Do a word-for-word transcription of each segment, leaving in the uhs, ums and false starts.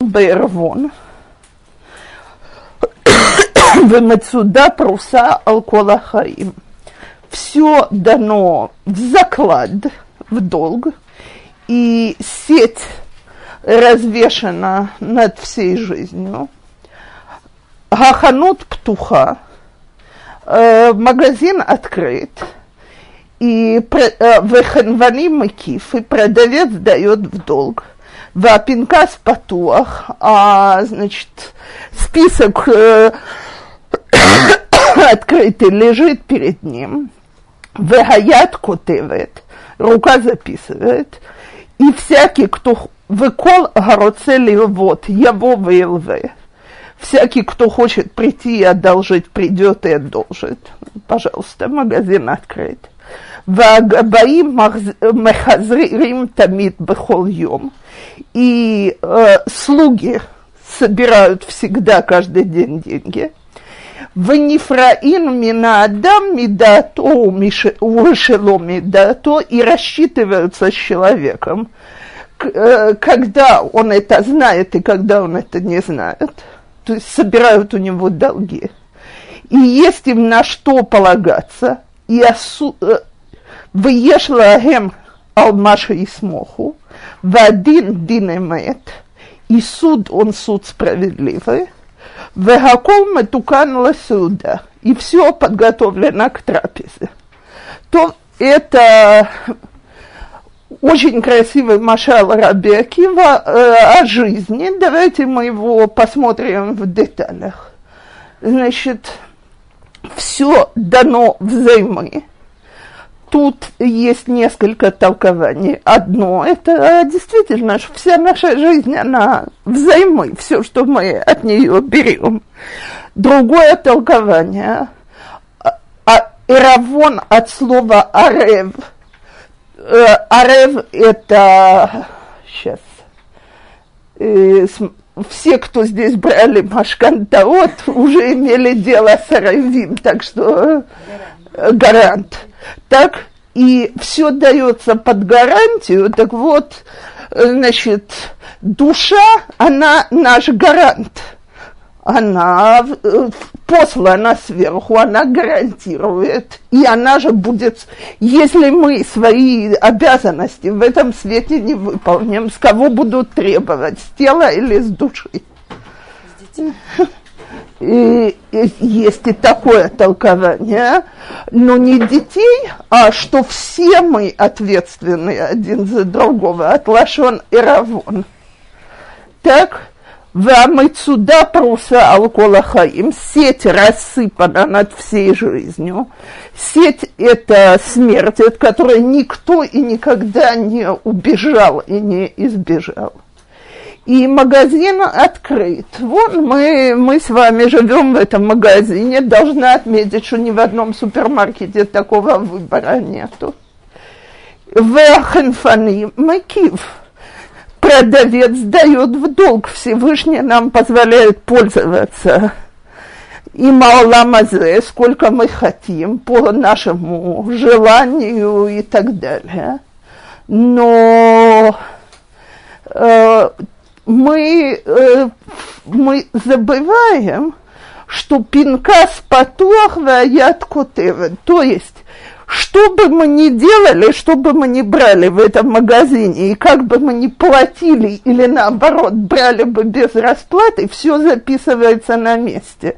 Бейравон. Вемецуда пруса алкола харим. Все дано в заклад, в долг, и сеть развешена над всей жизнью. Гаханут птуха, магазин открыт, и вехенваним мекиф, и продавец дает в долг. Вапинкас патуах, а значит список открытый лежит перед ним. Вегаят котевет, рука записывает, и всякий, кто выкол гороцелил вот, его вылве. Всякий, кто хочет прийти и одолжить, придет и одолжит. Пожалуйста, магазин открыт. Вагаим мехазрим тамит бехольем. И э, слуги собирают всегда, каждый день деньги. Венифраин минадам мидато вышело мидато, и рассчитываются с человеком, когда он это знает и когда он это не знает. То есть собирают у него долги. И есть им на что полагаться. И осу... Вееш лаэм алмаша и смоху, вадин дин эмет, и суд, он суд справедливый, вегакол метукан ласуда, и все подготовлено к трапезе. То это очень красивый машал Рабби Акива э, о жизни. Давайте мы его посмотрим в деталях. Значит, все дано взаймы. Тут есть несколько толкований. Одно, это действительно, что вся наша жизнь, она взаймы, все, что мы от нее берем. Другое толкование, эравон от слова арев. Арев – это, сейчас, все, кто здесь брали машкантаот, уже имели дело с аревим, так что гарант. Так, и все дается под гарантию, так вот, значит, душа, она наш гарант, она послана сверху, она гарантирует, и она же будет, если мы свои обязанности в этом свете не выполним, с кого будут требовать, с тела или с души? С детей. И, и, есть и такое толкование, но не детей, а что все мы ответственны один за другого, от лашон и равон. Так, вамыцуда пруса алкола хаим, сеть рассыпана над всей жизнью. Сеть – это смерть, от которой никто и никогда не убежал и не избежал. И магазин открыт. Вон мы, мы с вами живем в этом магазине. Должна отметить, что ни в одном супермаркете такого выбора нету. Вехенфани макив. Продавец дает в долг. Всевышний нам позволяет пользоваться. И Олам Зе, сколько мы хотим, по нашему желанию и так далее. Но... Э, Мы, э, мы забываем, что пинкас патуах ваят котевен. То есть, что бы мы ни делали, что бы мы ни брали в этом магазине, и как бы мы ни платили, или наоборот, брали бы без расплаты, все записывается на месте.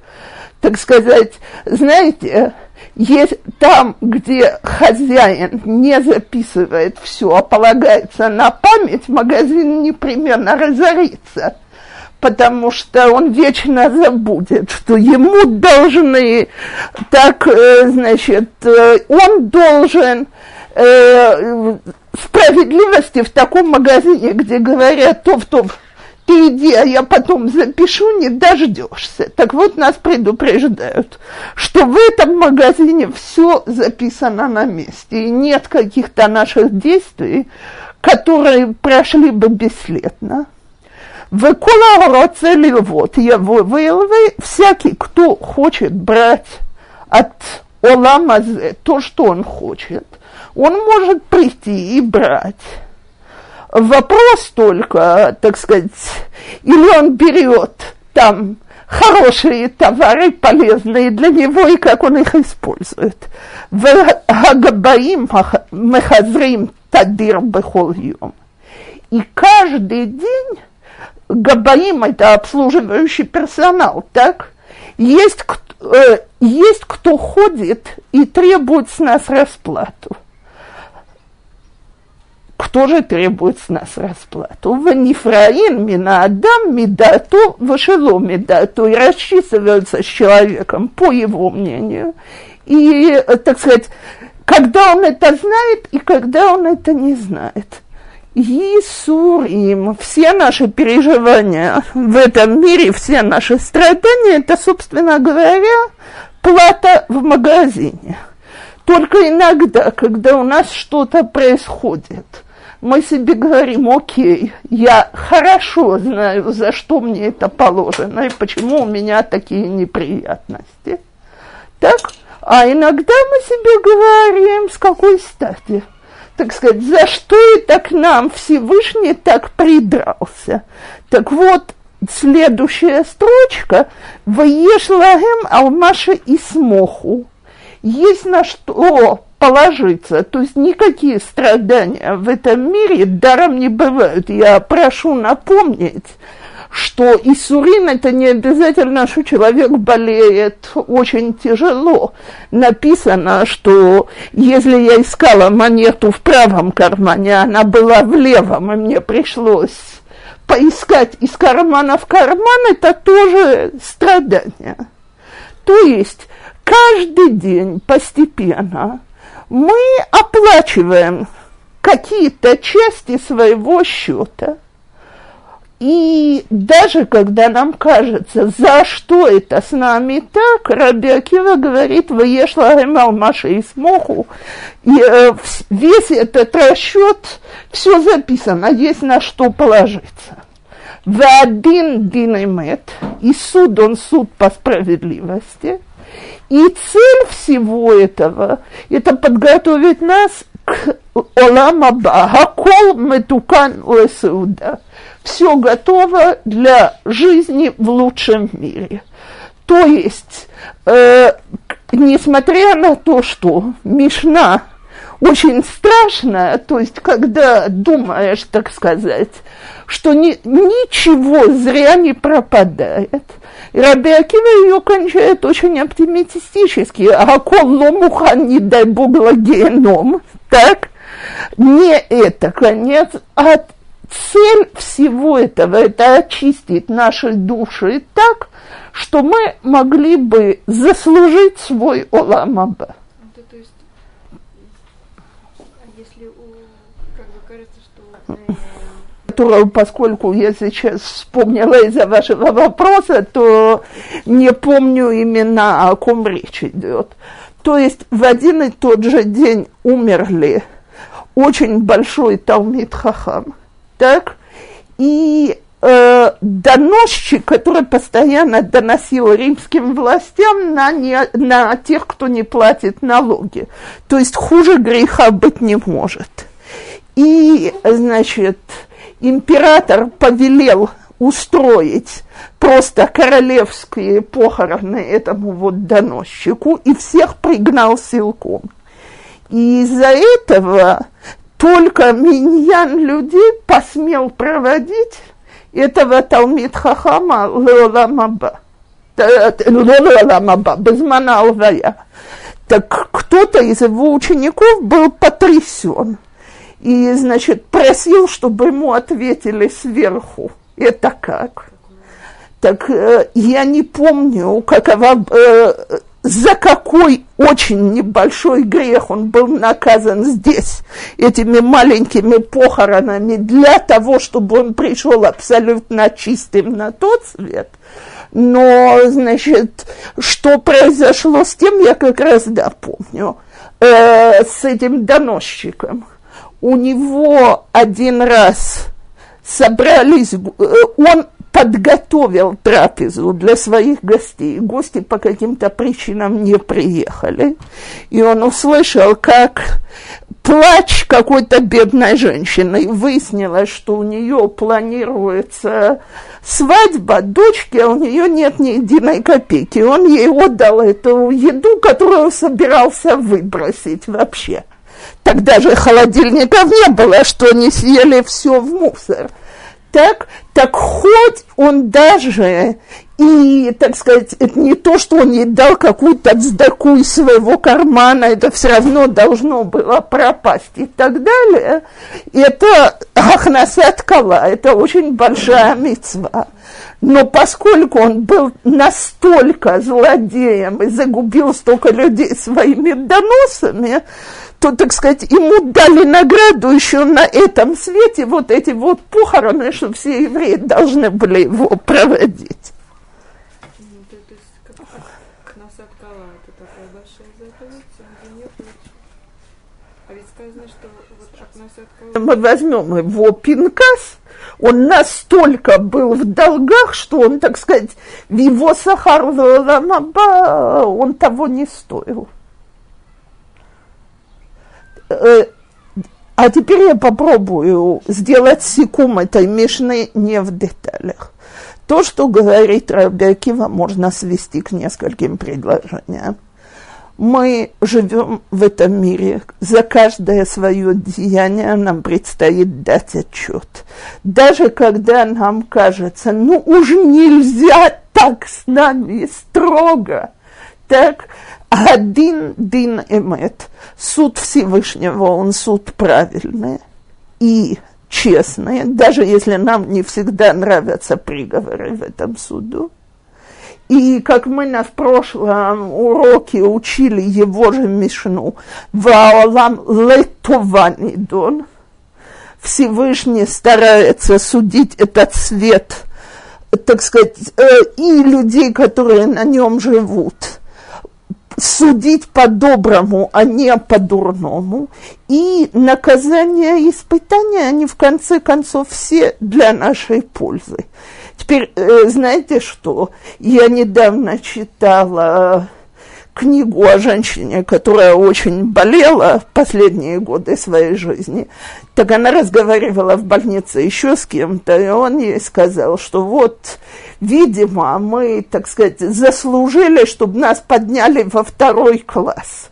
Так сказать, знаете, есть там, где хозяин не записывает все, а полагается на память, магазин непременно разорится, потому что он вечно забудет, что ему должны, так, значит, он должен... Справедливости в таком магазине, где говорят «тов-тов», ты иди, а я потом запишу, не дождешься. Так вот, нас предупреждают, что в этом магазине все записано на месте, и нет каких-то наших действий, которые прошли бы бесследно. Выкула уроцели вот, я вывел, всякий, кто хочет брать от Олама Зе то, что он хочет, он может прийти и брать. Вопрос только, так сказать, или он берет там хорошие товары, полезные для него, и как он их использует. И каждый день габаим – это обслуживающий персонал, так? Есть, э, есть кто ходит и требует с нас расплату. Кто же требует с нас расплату? «Ванифраин минаадам медату вашело медату». И расчисываются с человеком, по его мнению. И, так сказать, когда он это знает и когда он это не знает. Исурим. Все наши переживания в этом мире, все наши страдания, это, собственно говоря, плата в магазине. Только иногда, когда у нас что-то происходит, мы себе говорим: окей, я хорошо знаю, за что мне это положено и почему у меня такие неприятности. Так? А иногда мы себе говорим: с какой стати? Так сказать, за что это к нам Всевышний так придрался? Так вот, следующая строчка: «Ваеш лаэм алмаша и смоху». Есть на что положиться, то есть никакие страдания в этом мире даром не бывают. Я прошу напомнить, что исурин – это не обязательно, что человек болеет очень тяжело. Написано, что если я искала монету в правом кармане, она была в левом, и мне пришлось поискать из кармана в карман, это тоже страдание. То есть каждый день постепенно мы оплачиваем какие-то части своего счета. И даже когда нам кажется, за что это с нами так, Рабби Акива говорит: «Ваеш лаэм алмаша и смоху». Весь этот расчет, все записано, есть на что положиться. «Ваадин дин эмет», и суд, он суд по справедливости. И цель всего этого – это подготовить нас к «Олам а-Ба». «Хакол метукан лесуда». Все готово для жизни в лучшем мире. То есть, э, несмотря на то, что Мишна очень страшная, то есть, когда думаешь, так сказать, что ни, ничего зря не пропадает, Рабби Акива ее кончает очень оптимистически. «Акол ломухан, не дай бог, лагеном». Так? Не это конец, а цель всего этого – это очистить наши души так, что мы могли бы заслужить свой «Олам а-Ба». Да, то есть, если у, как бы кажется, что... Поскольку я сейчас вспомнила из-за вашего вопроса, то не помню именно, о ком речь идет. То есть в один и тот же день умерли очень большой Талмид Хахам, так, и э, доносчик, который постоянно доносил римским властям на, не, на тех, кто не платит налоги. То есть хуже греха быть не может. И, значит, император повелел устроить просто королевские похороны этому вот доносчику и всех пригнал силком. И из-за этого только миньян людей посмел проводить этого Талмид Хахама Леолам а-Ба. Леолам а-Ба, Безмана алвая. Так кто-то из его учеников был потрясен. И, значит, просил, чтобы ему ответили сверху. Это как? Так э, я не помню, какова, э, за какой очень небольшой грех он был наказан здесь, этими маленькими похоронами, для того, чтобы он пришел абсолютно чистым на тот свет. Но, значит, что произошло с тем, я как раз, да, помню, э, с этим доносчиком. У него один раз собрались, он подготовил трапезу для своих гостей, гости по каким-то причинам не приехали, и он услышал, как плач какой-то бедной женщины, и выяснилось, что у нее планируется свадьба дочки, а у нее нет ни единой копейки. Он ей отдал эту еду, которую он собирался выбросить вообще. Тогда же холодильников не было, что они съели все в мусор. Так, так хоть он даже, и, так сказать, это не то, что он ей дал какую-то цдаку из своего кармана, это все равно должно было пропасть и так далее, это ахнасат кола, это очень большая мицва. Но поскольку он был настолько злодеем и загубил столько людей своими доносами, то, так сказать, ему дали награду еще на этом свете, вот эти вот похороны, что все евреи должны были его проводить. Ну, то, то есть, как, как нас откала, это такая большая заповедь, где нет ничего. А ведь сказано, что вот от нас откала... Мы возьмем его пинкас, он настолько был в долгах, что он, так сказать, его сахар в Олам а-Ба, он того не стоил. А теперь я попробую сделать сикум этой мишны не в деталях. То, что говорит Рабби Акива, можно свести к нескольким предложениям. Мы живем в этом мире, за каждое свое деяние нам предстоит дать отчет. Даже когда нам кажется, ну уж нельзя так с нами строго, так... Один дин эмет, суд Всевышнего, он суд правильный и честный, даже если нам не всегда нравятся приговоры в этом суду. И как мы на в прошлом уроке учили его же мишну, ваолам летовани дон, Всевышний старается судить этот свет, так сказать, и людей, которые на нем живут, судить по-доброму, а не по-дурному, и наказание и испытания, они в конце концов все для нашей пользы. Теперь, знаете что, я недавно читала книгу о женщине, которая очень болела в последние годы своей жизни. Так она разговаривала в больнице еще с кем-то, и он ей сказал, что вот, видимо, мы, так сказать, заслужили, чтобы нас подняли во второй класс.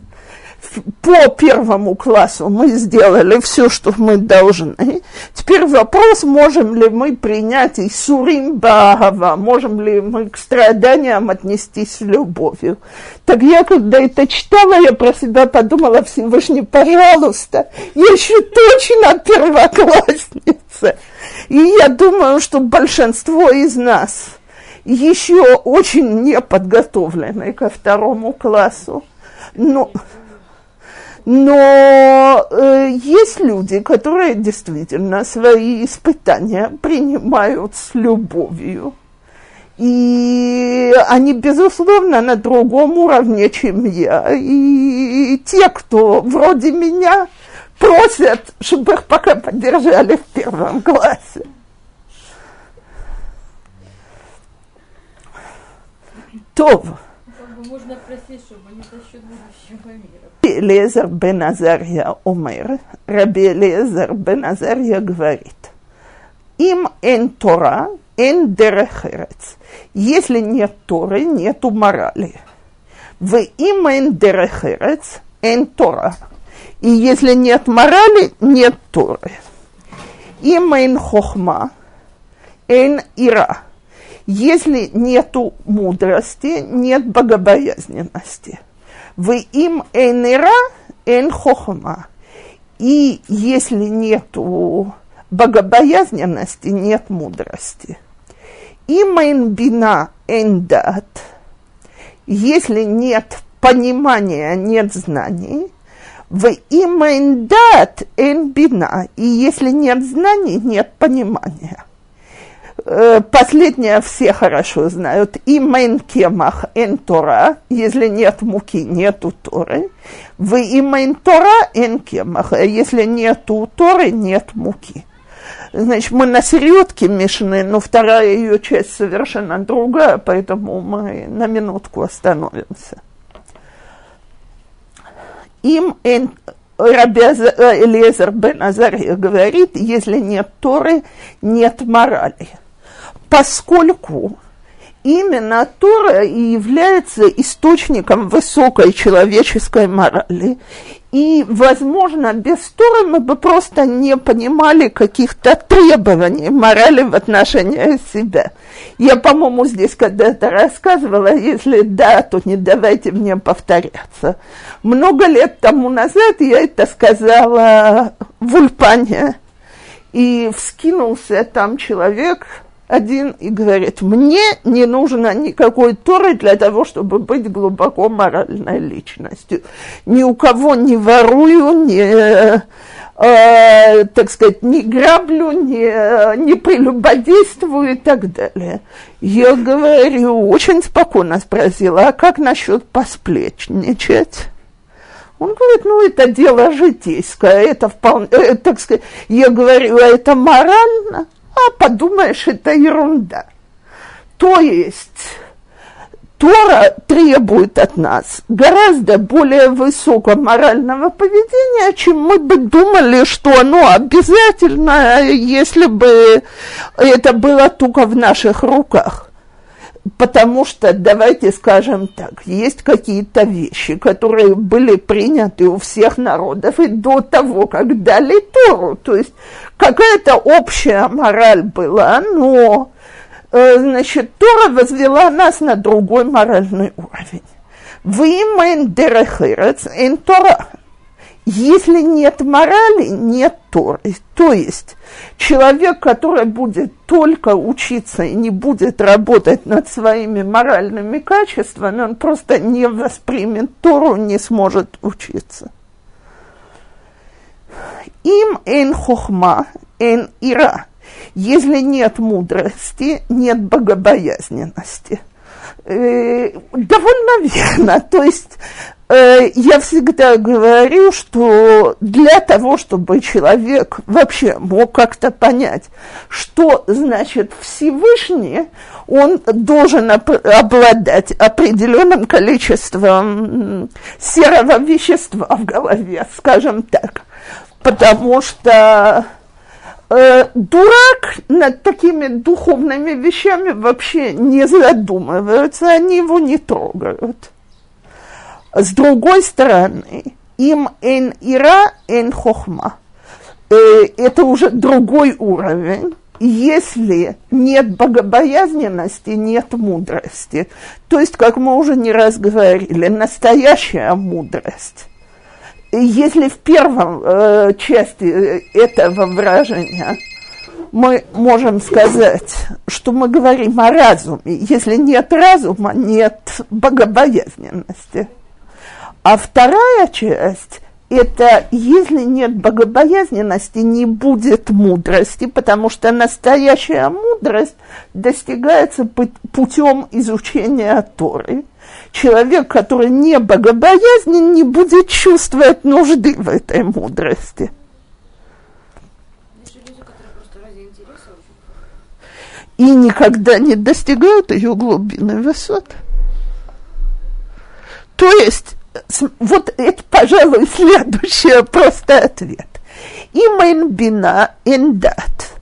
По первому классу мы сделали все, что мы должны. Теперь вопрос, можем ли мы принять Исурим ба-Ахава, можем ли мы к страданиям отнестись с любовью. Так я, когда это читала, я про себя подумала, Всевышний, пожалуйста, я еще точно первоклассница. И я думаю, что большинство из нас еще очень не подготовлены ко второму классу. Но... Но э, есть люди, которые действительно свои испытания принимают с любовью. И они, безусловно, на другом уровне, чем я. И, и те, кто вроде меня, просят, чтобы их пока поддержали в первом классе. То... Можно просить, чтобы они за счет будущего мира. Рабби Элиэзер бен Омер, Рабби Элиэзер бен Азарья говорит, им эн Тора, эн дерехерец. Если нет Торы, нету морали. В им эн дерехерец, эн Тора. И если нет морали, нет Торы. Им эн хохма, эн ира. Если нету мудрости, нет богобоязненности. Вы им эн ира, эн хохма. И если нету богобоязненности, нет мудрости. Им эн бина, эн дат. Если нет понимания, нет знаний. Вы им эн дат, эн бина. И если нет знаний, нет понимания. Последнее все хорошо знают. Им эн кемах, эн Тора. Если нет муки, нету Торы. В им эн Тора, эн кемах. Если нету Торы, нет муки. Значит, мы на середке Мишны, но вторая ее часть совершенно другая, поэтому мы на минутку остановимся. Им эн... Рабби Элиэзер бен Хисма говорит, если нет Торы, нет морали. Поскольку именно Тора и является источником высокой человеческой морали. И, возможно, без Торы мы бы просто не понимали каких-то требований морали в отношении себя. Я, по-моему, здесь когда-то рассказывала, если да, то не давайте мне повторяться. Много лет тому назад я это сказала в Ульпане, и вскинулся там человек один и говорит: мне не нужно никакой Торы для того, чтобы быть глубоко моральной личностью. Ни у кого не ворую, не, э, э, так сказать, не граблю, не, не прелюбодействую и так далее. Я говорю, очень спокойно спросила, а как насчет посплетничать? Он говорит, ну, это дело житейское, это вполне, э, так сказать, я говорю, а это морально? А подумаешь, это ерунда. То есть Тора требует от нас гораздо более высокоморального поведения, чем мы бы думали, что оно обязательно, если бы это было только в наших руках. Потому что, давайте скажем так, есть какие-то вещи, которые были приняты у всех народов и до того, как дали Тору. То есть какая-то общая мораль была, но, значит, Тора возвела нас на другой моральный уровень. «Вим эн дерех эрец эн Тора». Если нет морали, нет Торы. То есть человек, который будет только учиться и не будет работать над своими моральными качествами, он просто не воспримет Тору, не сможет учиться. Им эн хохма, эн ира. Если нет мудрости, нет богобоязненности. Довольно верно. То есть я всегда говорю, что для того, чтобы человек вообще мог как-то понять, что значит Всевышний, он должен обладать определенным количеством серого вещества в голове, скажем так. Потому что дурак над такими духовными вещами вообще не задумывается, они его не трогают. С другой стороны, им эн ира, эн хохма. Это уже другой уровень. Если нет богобоязненности, нет мудрости. То есть, как мы уже не раз говорили, настоящая мудрость. Если в первом э, части этого выражения мы можем сказать, что мы говорим о разуме, если нет разума, нет богобоязненности. А вторая часть – это если нет богобоязненности, не будет мудрости, потому что настоящая мудрость достигается путем изучения Торы. Человек, который не богобоязнен, не будет чувствовать нужды в этой мудрости. И никогда не достигают ее глубины высот. То есть вот это, пожалуй, следующий просто ответ. Имэн бина эндат.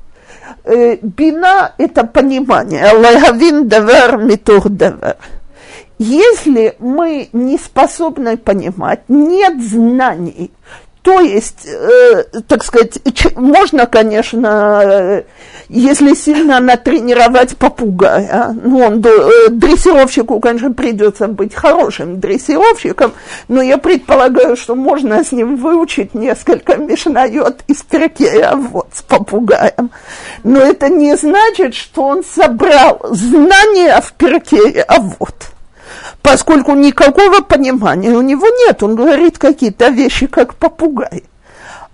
Бина – это понимание. Лагавин давар митух давар. Если мы не способны понимать, нет знаний, то есть, э, так сказать, можно, конечно, если сильно натренировать попугая, ну, он, э, дрессировщику, конечно, придется быть хорошим дрессировщиком, но я предполагаю, что можно с ним выучить несколько мишнайот из Пиркей Авот с попугаем. Но это не значит, что он собрал знания в Пиркей Авот. Поскольку никакого понимания у него нет, он говорит какие-то вещи, как попугай.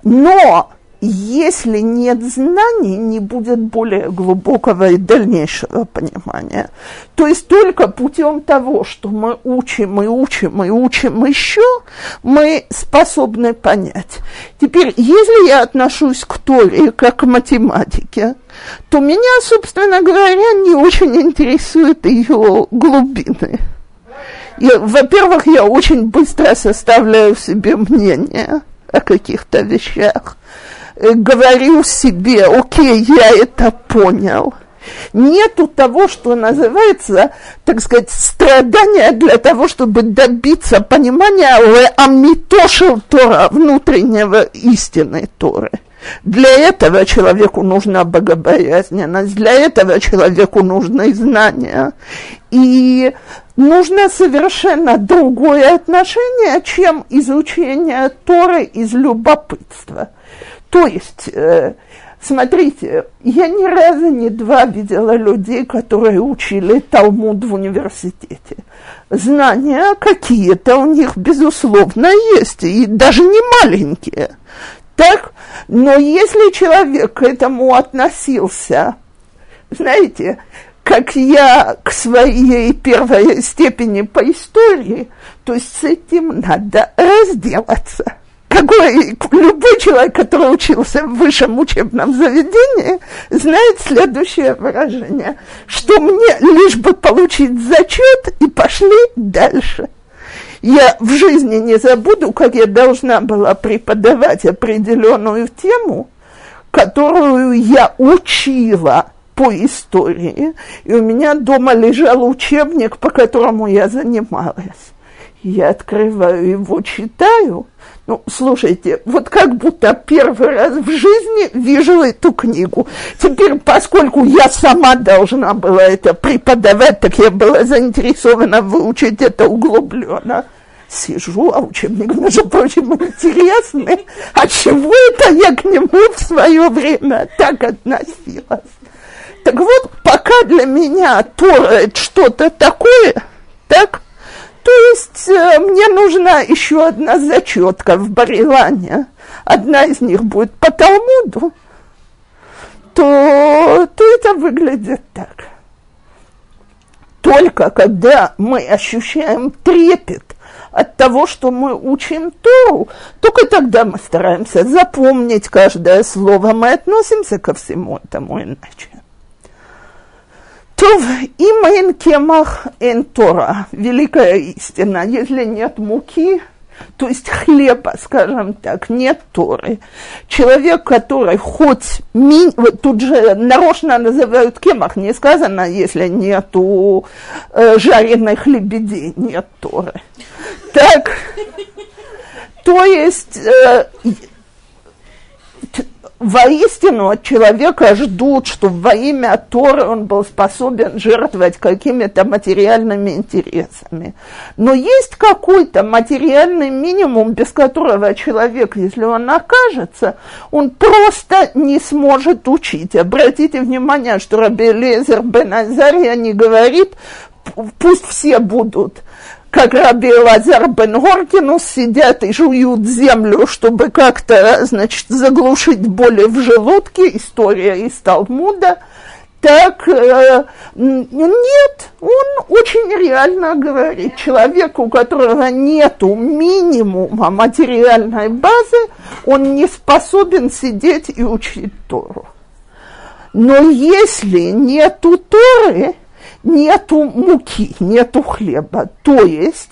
Но Если нет знаний, не будет более глубокого и дальнейшего понимания. То есть только путем того, что мы учим, и учим, и учим еще, мы способны понять. Теперь, если я отношусь к Торе как к математике, то меня, собственно говоря, не очень интересуют ее глубины. Я, во-первых, я очень быстро составляю себе мнение о каких-то вещах. Говорю себе, окей, я это понял. Нету того, что называется, так сказать, страдания для того, чтобы добиться понимания амитошел Тора, внутреннего истины Торы. Для этого человеку нужна богобоязненность, для этого человеку нужны знания. И нужно совершенно другое отношение, чем изучение Торы из любопытства. То есть, смотрите, я ни разу, ни два видела людей, которые учили Талмуд в университете. Знания какие-то у них, безусловно, есть, и даже не маленькие. Так, но если человек к этому относился, знаете, как я к своей первой степени по истории, то есть с этим надо разделаться. Какой, любой человек, который учился в высшем учебном заведении, знает следующее выражение, что мне лишь бы получить зачет и пошли дальше. Я в жизни не забуду, как я должна была преподавать определенную тему, которую я учила по истории, и у меня дома лежал учебник, по которому я занималась. Я открываю его, читаю. Ну, слушайте, вот как будто первый раз в жизни вижу эту книгу. Теперь, поскольку я сама должна была это преподавать, так я была заинтересована выучить это углубленно. Сижу, а учебник, между прочим, интересный. А чего это я к нему в свое время так относилась? Так вот, пока для меня Тора – это что-то такое, так? То есть мне нужна еще одна зачетка в Барилане, одна из них будет по Талмуду, то, то это выглядит так. Только когда мы ощущаем трепет от того, что мы учим Тору, только тогда мы стараемся запомнить каждое слово, мы относимся ко всему этому иначе. Им эн кемах эн Тора, великая истина, если нет муки, то есть хлеба, скажем так, нет Торы. Человек, который хоть, ми... тут же нарочно называют кемах, не сказано, если нету э, жареных лебедей, нет Торы. Так, то есть... Э, Воистину от человека ждут, что во имя Торы он был способен жертвовать какими-то материальными интересами. Но есть какой-то материальный минимум, без которого человек, если он окажется, он просто не сможет учить. Обратите внимание, что Рабби Элиэзер бен Хисма не говорит, пусть все будут как Рабби Элиэзер бен Хисма, сидят и жуют землю, чтобы как-то, значит, заглушить боли в желудке, история из Талмуда. Так, э, нет, он очень реально говорит, человек, у которого нету минимума материальной базы, он не способен сидеть и учить Тору. Но если нету Торы, нету муки, нету хлеба. То есть,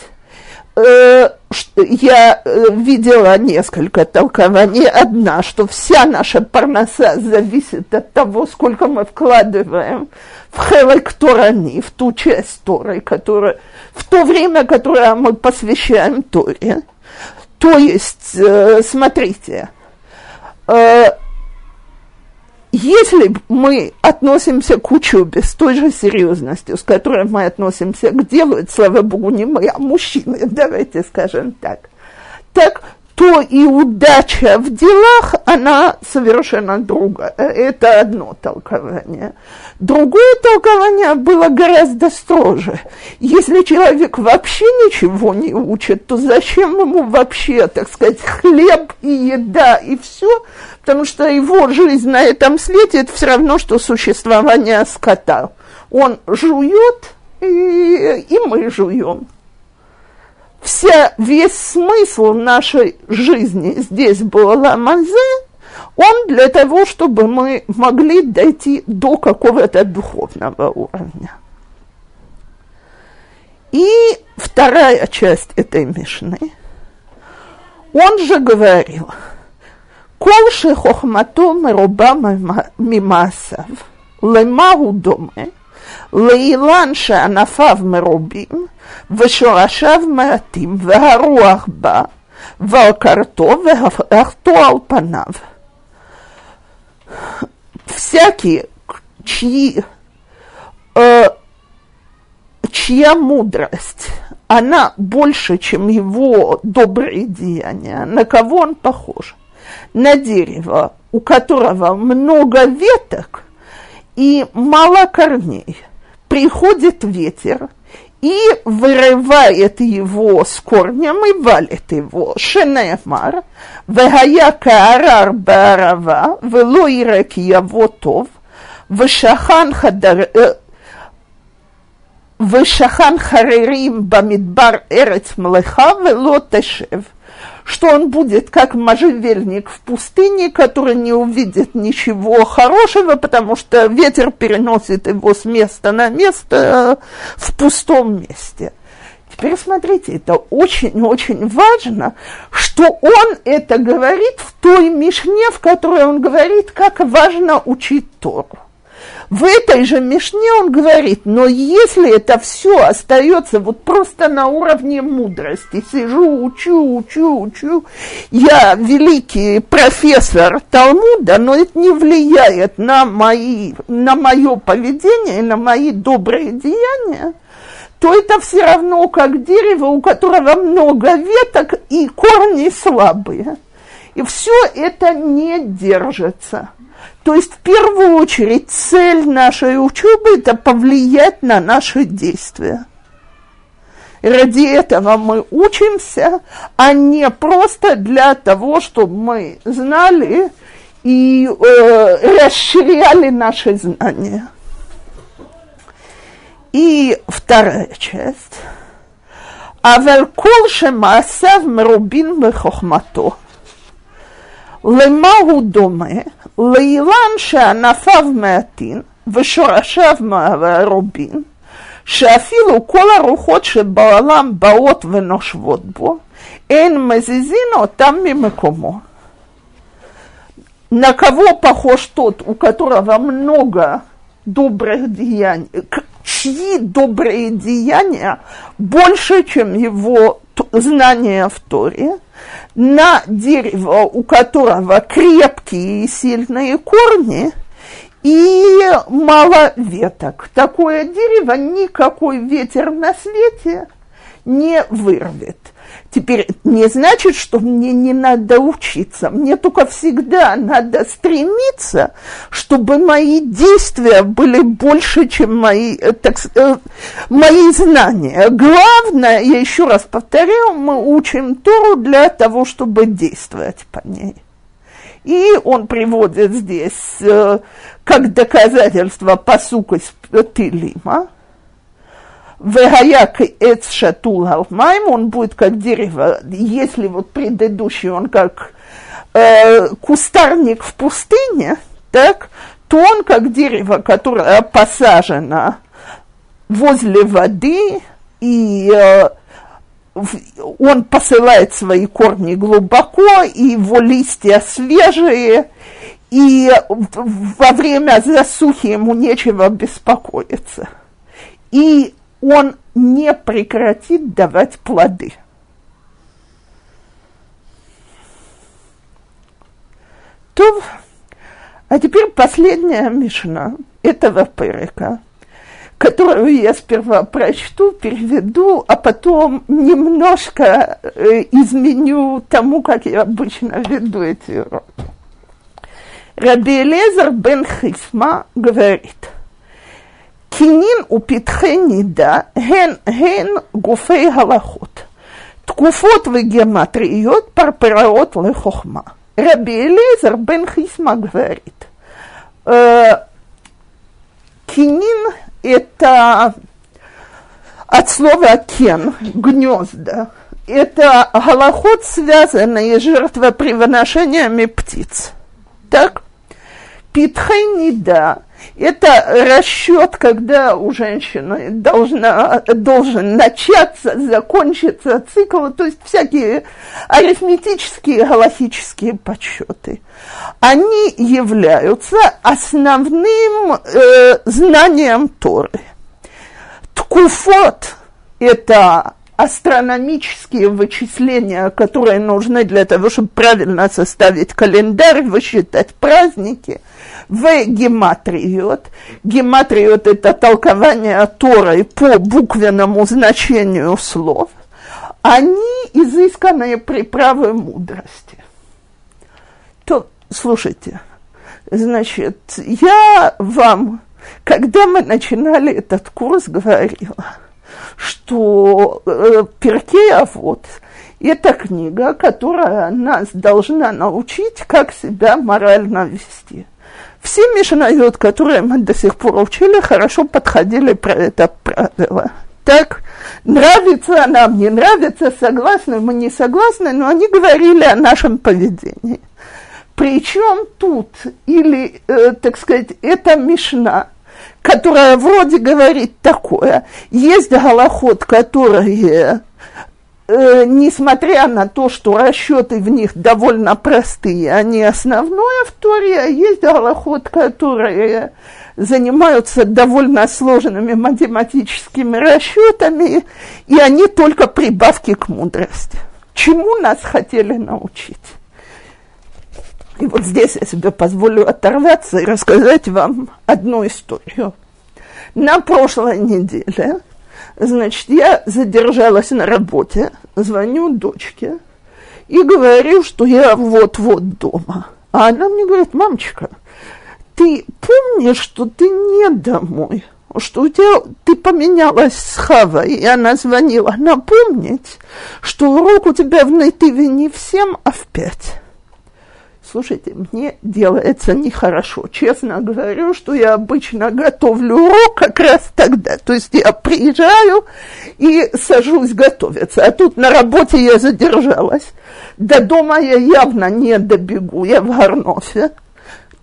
э, я видела несколько толкований. Одна, что вся наша парноса зависит от того, сколько мы вкладываем в хелек Торани, в ту часть Торы, которая, в то время, которое мы посвящаем Торе. То есть, э, смотрите, э, если мы относимся к учебе с той же серьезностью, с которой мы относимся к делу, это, слава богу, не мы, а мужчины, давайте скажем так, так то и удача в делах, она совершенно другая. Это одно толкование. Другое толкование было гораздо строже. Если человек вообще ничего не учит, то зачем ему вообще, так сказать, хлеб и еда и все? Потому что его жизнь на этом свете – это все равно, что существование скота. Он жует, и, и мы жуем. Вся, весь смысл нашей жизни здесь был Олам а-Зе, он для того, чтобы мы могли дойти до какого-то духовного уровня. И вторая часть этой мишны. Он же говорил, «Кол ше хохмато меруба мимасав, лемау доме, лейлан ше анафав мерубим, ושורשיו מעטים, והרוח בה, ועקרתו, והחתו על פניו. Всякий, чьи, э, чья мудрость, она больше, чем его добрые деяния, на кого он похож? На дерево, у которого много веток и мало корней. Приходит ветер, и вырывает его с корнем и валит его. Шенемар, вегая каарар баарава, вело ирек яво тов, вешахан харерим бамидбар эрец млеха, вело тешев. Что он будет как можжевельник в пустыне, который не увидит ничего хорошего, потому что ветер переносит его с места на место в пустом месте. Теперь смотрите, это очень-очень важно, что он это говорит в той мишне, в которой он говорит, как важно учить Тору. В этой же мишне он говорит, но если это все остается вот просто на уровне мудрости, сижу, учу, учу, учу, я великий профессор Талмуда, но это не влияет на мои, на мое поведение и на мои добрые деяния, то это все равно как дерево, у которого много веток и корни слабые. И все это не держится. То есть, в первую очередь, цель нашей учебы – это повлиять на наши действия. Ради этого мы учимся, а не просто для того, чтобы мы знали и э, расширяли наши знания. И вторая часть. «Авель кол шемаасав мерубин бехохмато». «Лемау доме, лейлан шаанафав меатин, вешорашав маарубин, шаафилу кол арухот шебаалам баот веношвот бо, эн мазизино там мимекомо». На кого похож тот, у которого много добрых деяний, чьи добрые деяния больше, чем его знания в Торе? На дерево, у которого крепкие и сильные корни и мало веток. Такое дерево никакой ветер на свете не вырвет. Теперь не значит, что мне не надо учиться. Мне только всегда надо стремиться, чтобы мои действия были больше, чем мои, так, мои знания. Главное, я еще раз повторяю, мы учим Тору для того, чтобы действовать по ней. И он приводит здесь как доказательство пасук из Тилима. Вегаяк эц шатул алмайм, он будет как дерево, если вот предыдущий он как э, кустарник в пустыне, так, то он как дерево, которое посажено возле воды, и э, он посылает свои корни глубоко, и его листья свежие, и во время засухи ему нечего беспокоиться. И он не прекратит давать плоды. То, а теперь последняя мишна этого перека, которую я сперва прочту, переведу, а потом немножко изменю тому, как я обычно веду эти уроки. Рабби Элиэзер бен Хисма говорит: «Кинин у питхе нида, ген, ген гуфей галахот, ткуфот вегематриот парпираот лехохма». Рабби Элиэзер бен Хисма говорит: «Кинин» – это от слова «кен» – гнезда. Это галахот, связанные с жертвоприношениями птиц. Так, питхайнида – это расчет, когда у женщины должна, должен начаться, закончиться цикл, то есть всякие арифметические, галахические подсчеты. Они являются основным э, знанием Торы. Ткуфот – это астрономические вычисления, которые нужны для того, чтобы правильно составить календарь, высчитать праздники. В гематриот. Гематриот – это толкование Торы по буквенному значению слов. Они изысканные приправы мудрости. То, слушайте, значит, я вам, когда мы начинали этот курс, говорила, что э, Пиркей Авот – это книга, которая нас должна научить, как себя морально вести. Все мишнаёт, которые мы до сих пор учили, хорошо подходили про это правило. Так, нравится нам, не нравится, согласны мы, не согласны, но они говорили о нашем поведении. Причем тут, или, э, так сказать, это мишна, которая вроде говорит такое. Есть галахот, которые, э, несмотря на то, что расчеты в них довольно простые, они основное в Торе, а есть галахот, которые занимаются довольно сложными математическими расчетами, и они только прибавки к мудрости. Чему нас хотели научить? И вот здесь я себе позволю оторваться и рассказать вам одну историю. На прошлой неделе, значит, я задержалась на работе, звоню дочке и говорю, что я вот-вот дома. А она мне говорит: мамочка, ты помнишь, что ты не домой, что у тебя ты поменялась с Хавой? И она звонила напомнить, что урок у тебя в Найтиве не в семь, а в пять. Слушайте, мне делается нехорошо. Честно говорю, что я обычно готовлю урок как раз тогда. То есть я приезжаю и сажусь готовиться. А тут на работе я задержалась. До дома я явно не добегу, я в Гарнофе.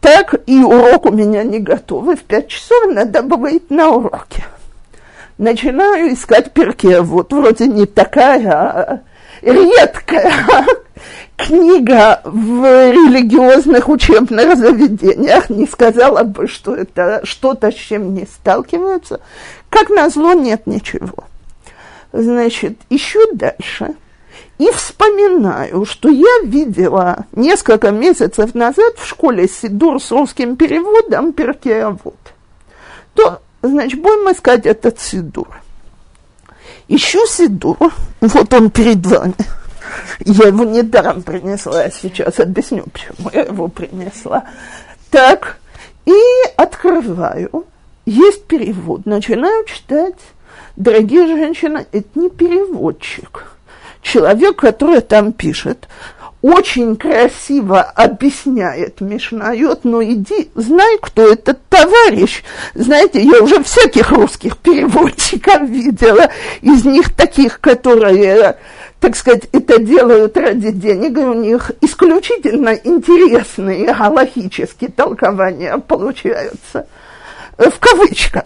Так, и урок у меня не готовый. В пять часов надо бывает на уроке. Начинаю искать Пиркей Авот. Вроде не такая, а редкая книга в религиозных учебных заведениях, не сказала бы, что это что-то, с чем не сталкиваются. Как назло, нет ничего. Значит, ищу дальше и вспоминаю, что я видела несколько месяцев назад в школе Сидур с русским переводом Пиркей Авот. То, значит, будем искать этот Сидур. Ищу Сидур, вот он перед вами. Я его недаром принесла, я сейчас объясню, почему я его принесла. Так, и открываю, есть перевод, начинаю читать. Дорогие женщины, это не переводчик. Человек, который там пишет, очень красиво объясняет мишнаёт, но иди, знай, кто этот товарищ. Знаете, я уже всяких русских переводчиков видела, из них таких, которые, так сказать, это делают ради денег, и у них исключительно интересные галахические толкования получаются, в кавычках.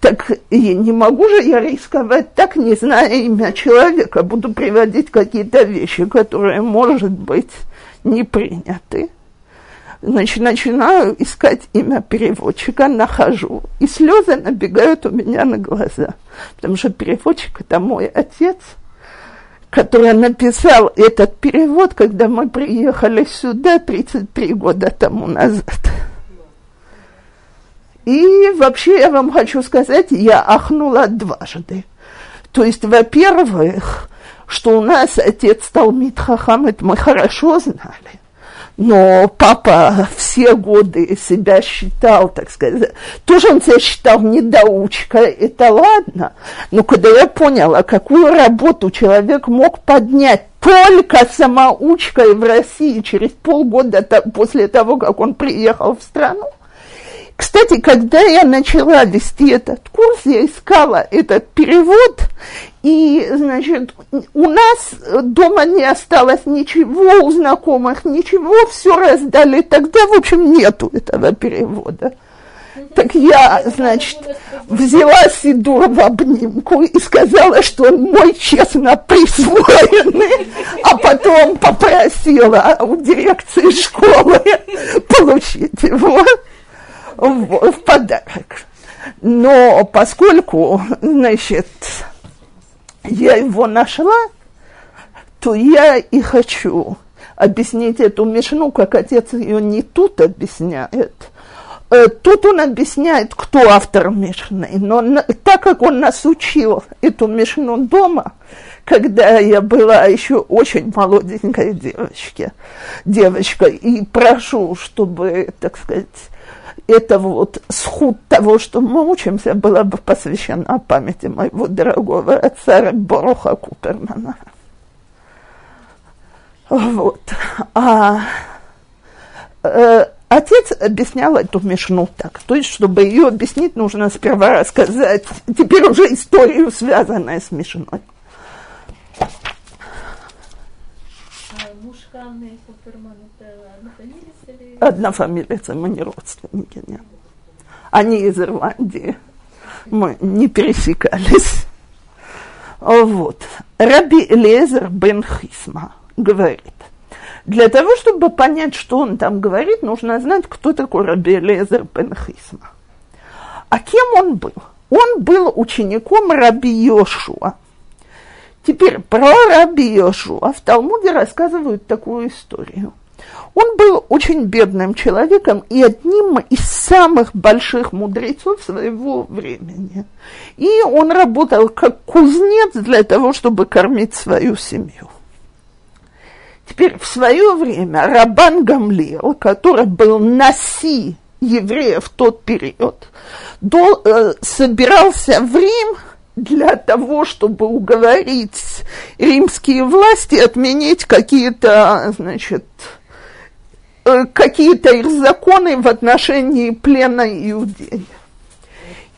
Так и не могу же я рисковать так, не зная имя человека, буду приводить какие-то вещи, которые, может быть, не приняты. Значит, начинаю искать имя переводчика, нахожу, и слезы набегают у меня на глаза, потому что переводчик – это мой отец, который написал этот перевод, когда мы приехали сюда тридцать три года тому назад. И вообще я вам хочу сказать, я ахнула дважды. То есть, во-первых, что у нас отец Талмид Хахам, это мы хорошо знали. Но папа все годы себя считал, так сказать, тоже он себя считал недоучкой, это ладно. Но когда я поняла, какую работу человек мог поднять только самоучкой в России через полгода после того, как он приехал в страну. Кстати, когда я начала вести этот курс, я искала этот перевод, и, значит, у нас дома не осталось ничего, у знакомых ничего, все раздали, тогда, в общем, нету этого перевода. Так я, значит, взяла Сидур в обнимку и сказала, что он мой честно присвоенный, а потом попросила у дирекции школы получить его в, в подарок. Но поскольку, значит, я его нашла, то я и хочу объяснить эту мишну, как отец ее не тут объясняет. Тут он объясняет, кто автор мишны, но на, так как он нас учил эту мишну дома, когда я была еще очень молоденькой девочке, девочкой, и прошу, чтобы, так сказать, это вот сход того, что мы учимся, была бы посвящена памяти моего дорогого отца Баруха Купермана. Вот. А, э, отец объяснял эту мишну так. То есть, чтобы ее объяснить, нужно сперва рассказать теперь уже историю, связанную с мишной. Одна фамилия, мы не родственники, нет. Они из Ирландии. Мы не пересекались. Вот. Рабби Элиэзер бен Хисма говорит. Для того, чтобы понять, что он там говорит, нужно знать, кто такой Рабби Элиэзер бен Хисма. А кем он был? Он был учеником Рабби Йошуа. Теперь про Рабби Йошуа в Талмуде рассказывают такую историю. Он был очень бедным человеком и одним из самых больших мудрецов своего времени. И он работал как кузнец для того, чтобы кормить свою семью. Теперь в свое время Рабан Гамлиэль, который был наси евреев в тот период, до, э, собирался в Рим для того, чтобы уговорить римские власти отменить какие-то, значит, какие-то их законы в отношении плена иудеев.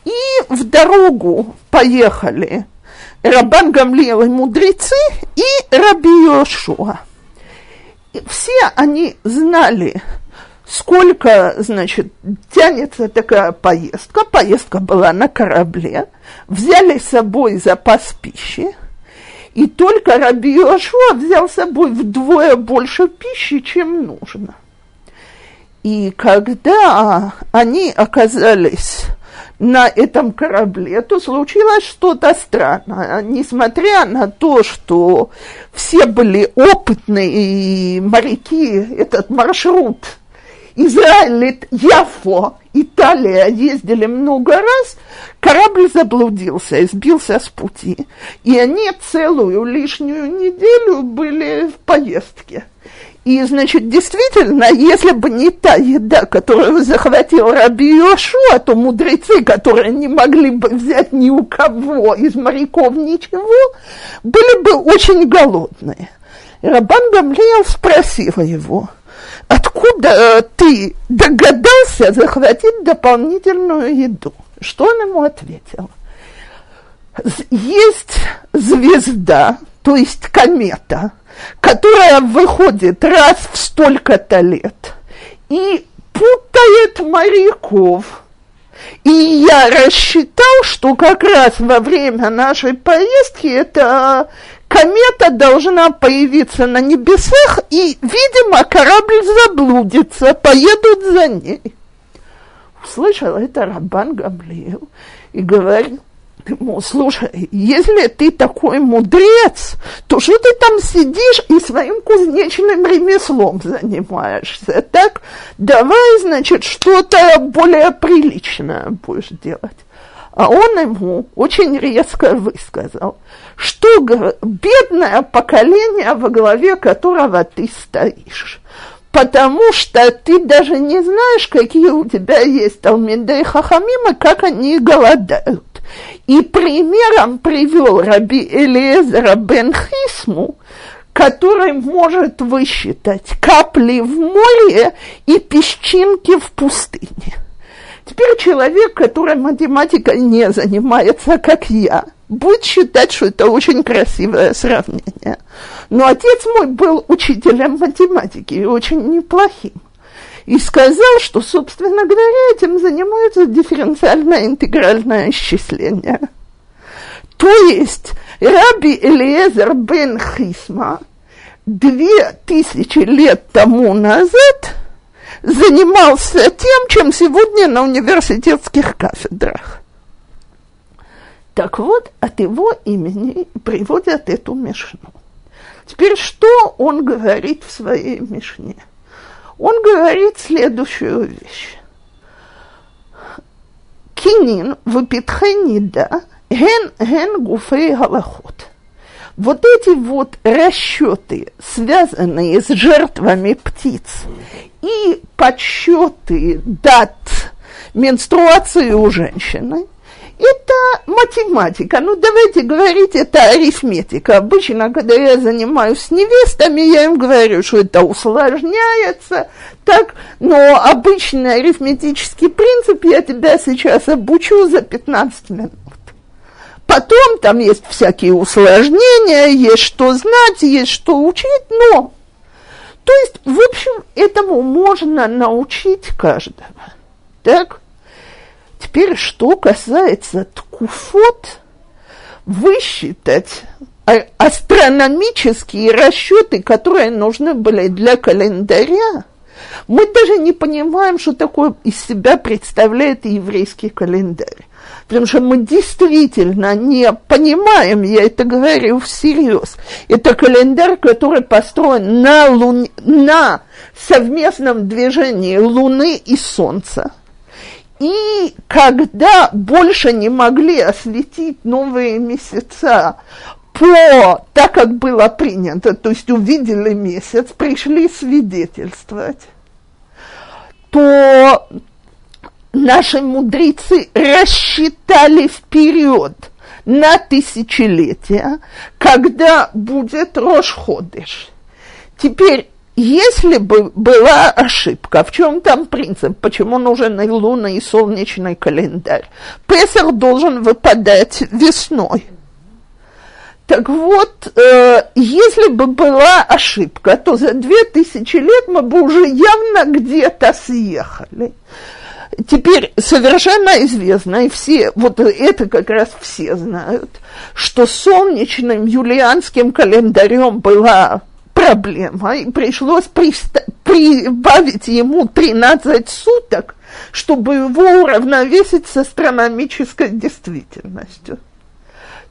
И в дорогу поехали Рабан Гамлиэль и мудрецы, и Рабби Йошуа. Все они знали, сколько, значит, тянется такая поездка. Поездка была на корабле. Взяли с собой запас пищи. И только Рабби Йошуа взял с собой вдвое больше пищи, чем нужно. И когда они оказались на этом корабле, то случилось что-то странное. Несмотря на то, что все были опытные моряки, этот маршрут Израиль, Яфо, Италия ездили много раз, корабль заблудился и сбился с пути. И они целую лишнюю неделю были в поездке. И, значит, действительно, если бы не та еда, которую захватил Рабби Йошуа, то мудрецы, которые не могли бы взять ни у кого из моряков ничего, были бы очень голодные. Рабан Гамлиэль спросил его: откуда ты догадался захватить дополнительную еду? Что он ему ответил? Есть звезда, то есть комета, которая выходит раз в столько-то лет и путает моряков. И я рассчитал, что как раз во время нашей поездки эта комета должна появиться на небесах, и, видимо, корабль заблудится, поедут за ней. Услышал это Рабан Гамлиэль и говорит: ему: слушай, если ты такой мудрец, то что ты там сидишь и своим кузнечным ремеслом занимаешься, так? Давай, значит, что-то более приличное будешь делать. А он ему очень резко высказал, что бедное поколение, во главе которого ты стоишь, потому что ты даже не знаешь, какие у тебя есть Талмидей Хахамим и как они голодают. И примером привел Рабби Элиэзера бен Хисму, который может высчитать капли в море и песчинки в пустыне. Теперь человек, который математикой не занимается, как я, будет считать, что это очень красивое сравнение. Но отец мой был учителем математики и очень неплохим. И сказал, что, собственно говоря, этим занимаются дифференциальное интегральное исчисление. То есть Рабби Элиэзер бен Хисма две тысячи лет тому назад занимался тем, чем сегодня на университетских кафедрах. Так вот, от его имени приводят эту мишну. Теперь, что он говорит в своей мишне? Он говорит следующую вещь. Кинин випитхэнида ген ген гуфей галахот. Вот эти вот расчеты, связанные с жертвами птиц, и подсчеты дат менструации у женщины, это математика. Ну, давайте говорить, это арифметика. Обычно, когда я занимаюсь с невестами, я им говорю, что это усложняется, так, но обычный арифметический принцип я тебя сейчас обучу за пятнадцать минут. Потом там есть всякие усложнения, есть что знать, есть что учить, но... То есть, в общем, этому можно научить каждого, так? Теперь, что касается ткуфот, высчитать астрономические расчеты, которые нужны были для календаря, мы даже не понимаем, что такое из себя представляет еврейский календарь. Потому что мы действительно не понимаем, я это говорю всерьез, это календарь, который построен на, луне, на совместном движении Луны и Солнца. И когда больше не могли осветить новые месяца по, так как было принято, то есть увидели месяц, пришли свидетельствовать, то наши мудрецы рассчитали вперед на тысячелетия, когда будет Рош-Ходыш. Теперь, если бы была ошибка, в чем там принцип, почему нужен и лунный, и солнечный календарь? Песах должен выпадать весной. Так вот, э, если бы была ошибка, то за две тысячи лет мы бы уже явно где-то съехали. Теперь совершенно известно, и все, вот это как раз все знают, что солнечным юлианским календарем была... проблема, и пришлось приста- прибавить ему тринадцать суток, чтобы его уравновесить с астрономической действительностью.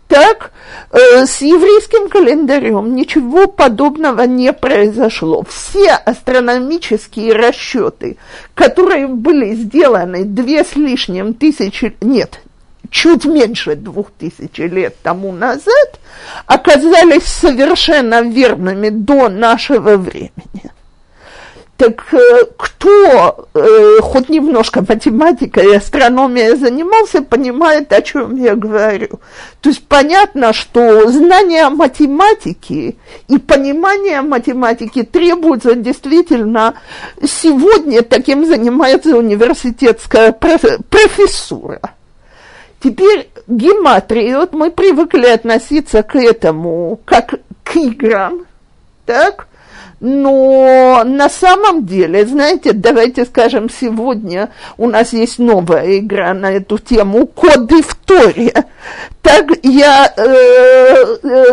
Так, э, с еврейским календарем ничего подобного не произошло. Все астрономические расчеты, которые были сделаны две с лишним тысячи, нет, чуть меньше двух тысяч лет тому назад, оказались совершенно верными до нашего времени. Так кто э, хоть немножко математикой и астрономией занимался, понимает, о чем я говорю. То есть понятно, что знание математики и понимание математики требуется действительно. Сегодня таким занимается университетская профессура. Теперь гематрию, вот мы привыкли относиться к этому как к играм, так? Но на самом деле, знаете, давайте скажем, сегодня у нас есть новая игра на эту тему, коды в Торе. Так я, э, э,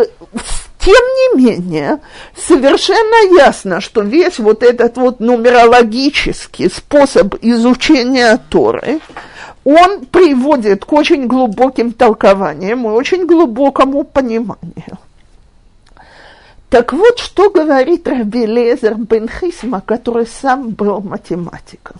тем не менее, совершенно ясно, что весь вот этот вот нумерологический способ изучения Торы, он приводит к очень глубоким толкованиям и очень глубокому пониманию. Так вот, что говорит Рабби Элиэзер бен Хисма, который сам был математиком.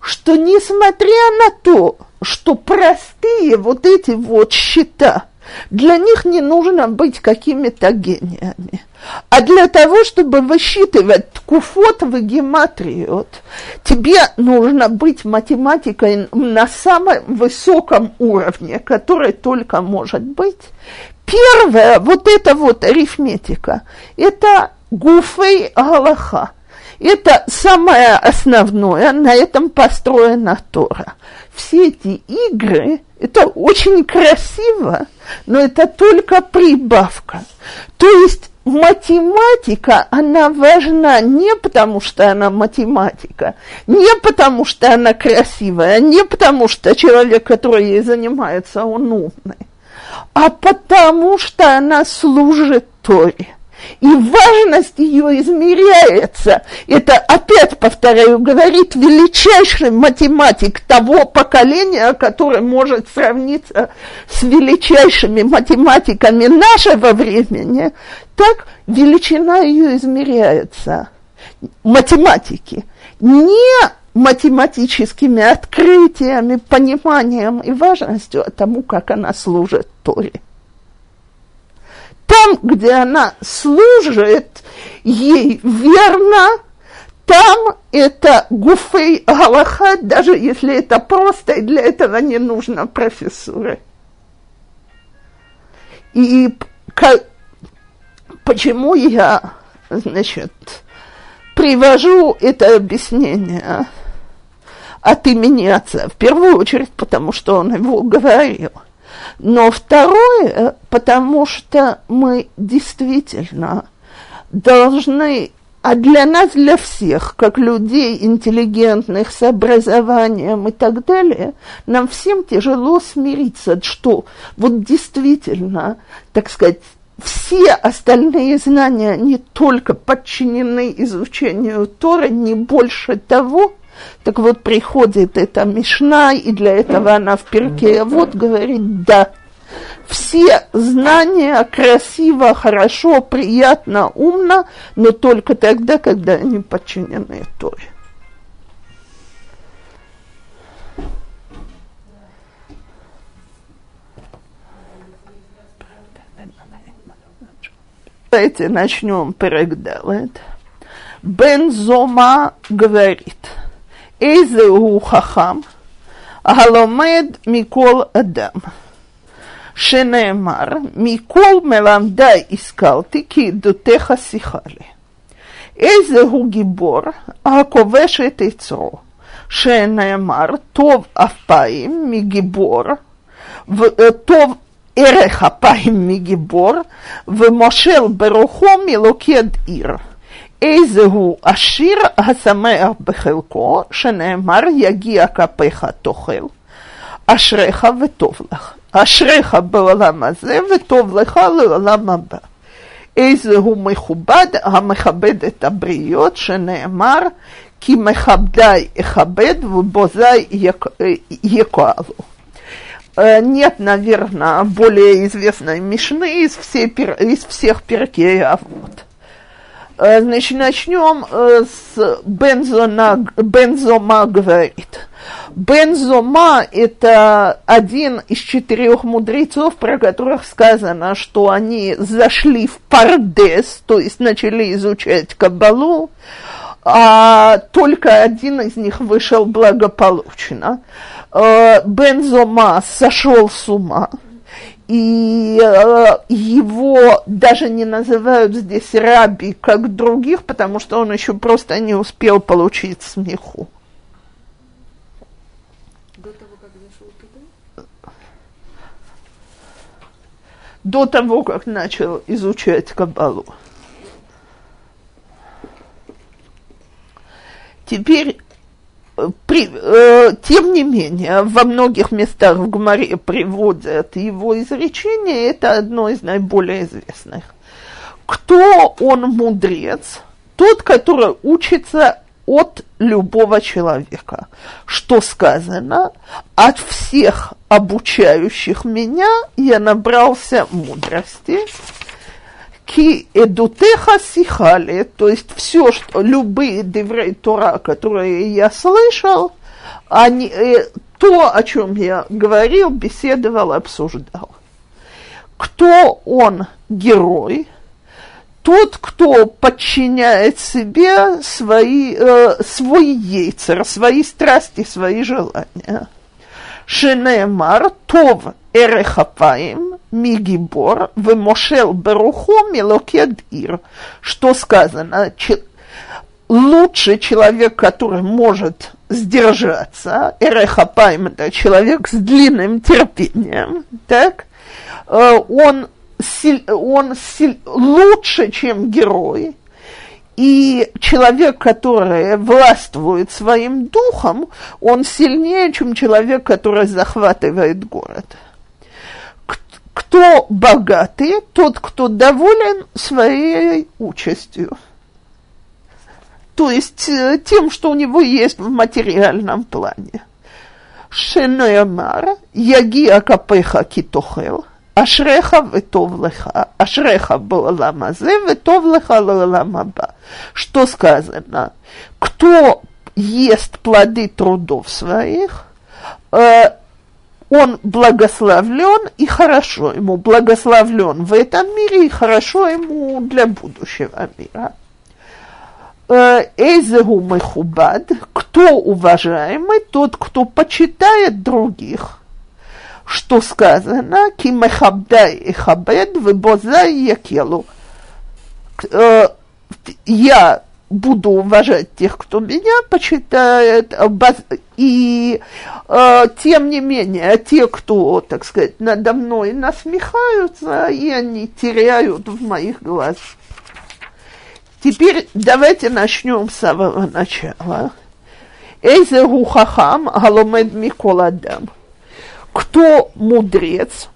Что несмотря на то, что простые вот эти вот счета, для них не нужно быть какими-то гениями. А для того, чтобы высчитывать ткуфот в гематрию, тебе нужно быть математикой на самом высоком уровне, который только может быть. Первое, вот эта вот арифметика, это гуфей галаха. Это самое основное, на этом построена Тора. Все эти игры, это очень красиво, но это только прибавка. То есть математика, она важна не потому, что она математика, не потому, что она красивая, не потому, что человек, который ей занимается, он умный, а потому, что она служит Торе. И важность ее измеряется, это, опять повторяю, говорит величайший математик того поколения, который может сравниться с величайшими математиками нашего времени, так величина ее измеряется, математики, не математическими открытиями, пониманием и важностью тому, как она служит Торе. Там, где она служит ей верно, там это гуфей галаха, даже если это просто, и для этого не нужно профессуры. И как, почему я, значит, привожу это объяснение от имени отца? В первую очередь, потому что он его говорил. Но второе, потому что мы действительно должны, а для нас, для всех, как людей интеллигентных, с образованием и так далее, нам всем тяжело смириться, что вот действительно, так сказать, все остальные знания не только подчинены изучению Торы, не больше того. Так вот, приходит эта Мишна, и для этого она в Пиркей Авот говорит, да, все знания красиво, хорошо, приятно, умно, но только тогда, когда они подчинены Торе. Давайте начнем перегдалет. Бен Зома говорит... Эйзеу хахам, галомед микол адам, шенемар, микол меламдай искалти, ки дотеха сихали. Эйзеу гибор, аковешет ицро, шенемар, тов афпаим, мигибор, тов эрех афпаим, мигибор, вмошел берухом милокед ир. Эйзегу ашир асамеах бехелко, шенеемар ягия капеха тохел, ашреха ветовлах, ашреха беолам азе ветовлаха леолам аба. Эйзегу мехубад амехабед эт абриот, шенеемар ки мехабдай эхабед вбозай екоалу. Нет, наверное, более известной мишны из, всей, из всех Пиркей Авот. Значит, начнем с Бен Зома, Бен Зома говорит. Бен Зома – это один из четырех мудрецов, про которых сказано, что они зашли в Пардес, то есть начали изучать Каббалу, а только один из них вышел благополучно. Бен Зома сошел с ума. И его даже не называют здесь рабби, как других, потому что он еще просто не успел получить смеху. До того, как зашел туда? До того, как начал изучать Каббалу. Теперь... При, э, тем не менее, во многих местах в Гемаре приводят его изречение, это одно из наиболее известных. Кто он мудрец? Тот, который учится от любого человека, что сказано: от всех обучающих меня я набрался мудрости. Ки эдутеха сихали, то есть все, что, любые деврей Тора, которые я слышал, они, то, о чем я говорил, беседовал, обсуждал. Кто он герой? Тот, кто подчиняет себе свои, э, свой яйцер, свои страсти, свои желания. Шенемар тов эрехапаим мигибор вымошел баруху милокедир. Что сказано? Че, лучший человек, который может сдержаться, эрехапаим – это человек с длинным терпением, так? Э, он он лучше, чем герой, и человек, который властвует своим духом, он сильнее, чем человек, который захватывает город. Кто богатый, тот, кто доволен своей участью, то есть тем, что у него есть в материальном плане. Шенуэмар, яги акапеха китохел, Ашреха витовлеха, ашреха олам зе, витовлеха олам а-ба. Что сказано? Кто ест плоды трудов своих, он благословлен и хорошо ему, благословлен в этом мире и хорошо ему для будущего мира. Эйзегу мехубад, кто уважаемый, тот, кто почитает других. Что сказано? Ки мехабдай и хабед выбозай якелу. Я буду уважать тех, кто меня почитает, и тем не менее те, кто, так сказать, надо мной насмехаются, и они теряют в моих глазах. Теперь давайте начнем с самого начала. Эйзе гухахам галомед миколадам. Кто мудрец,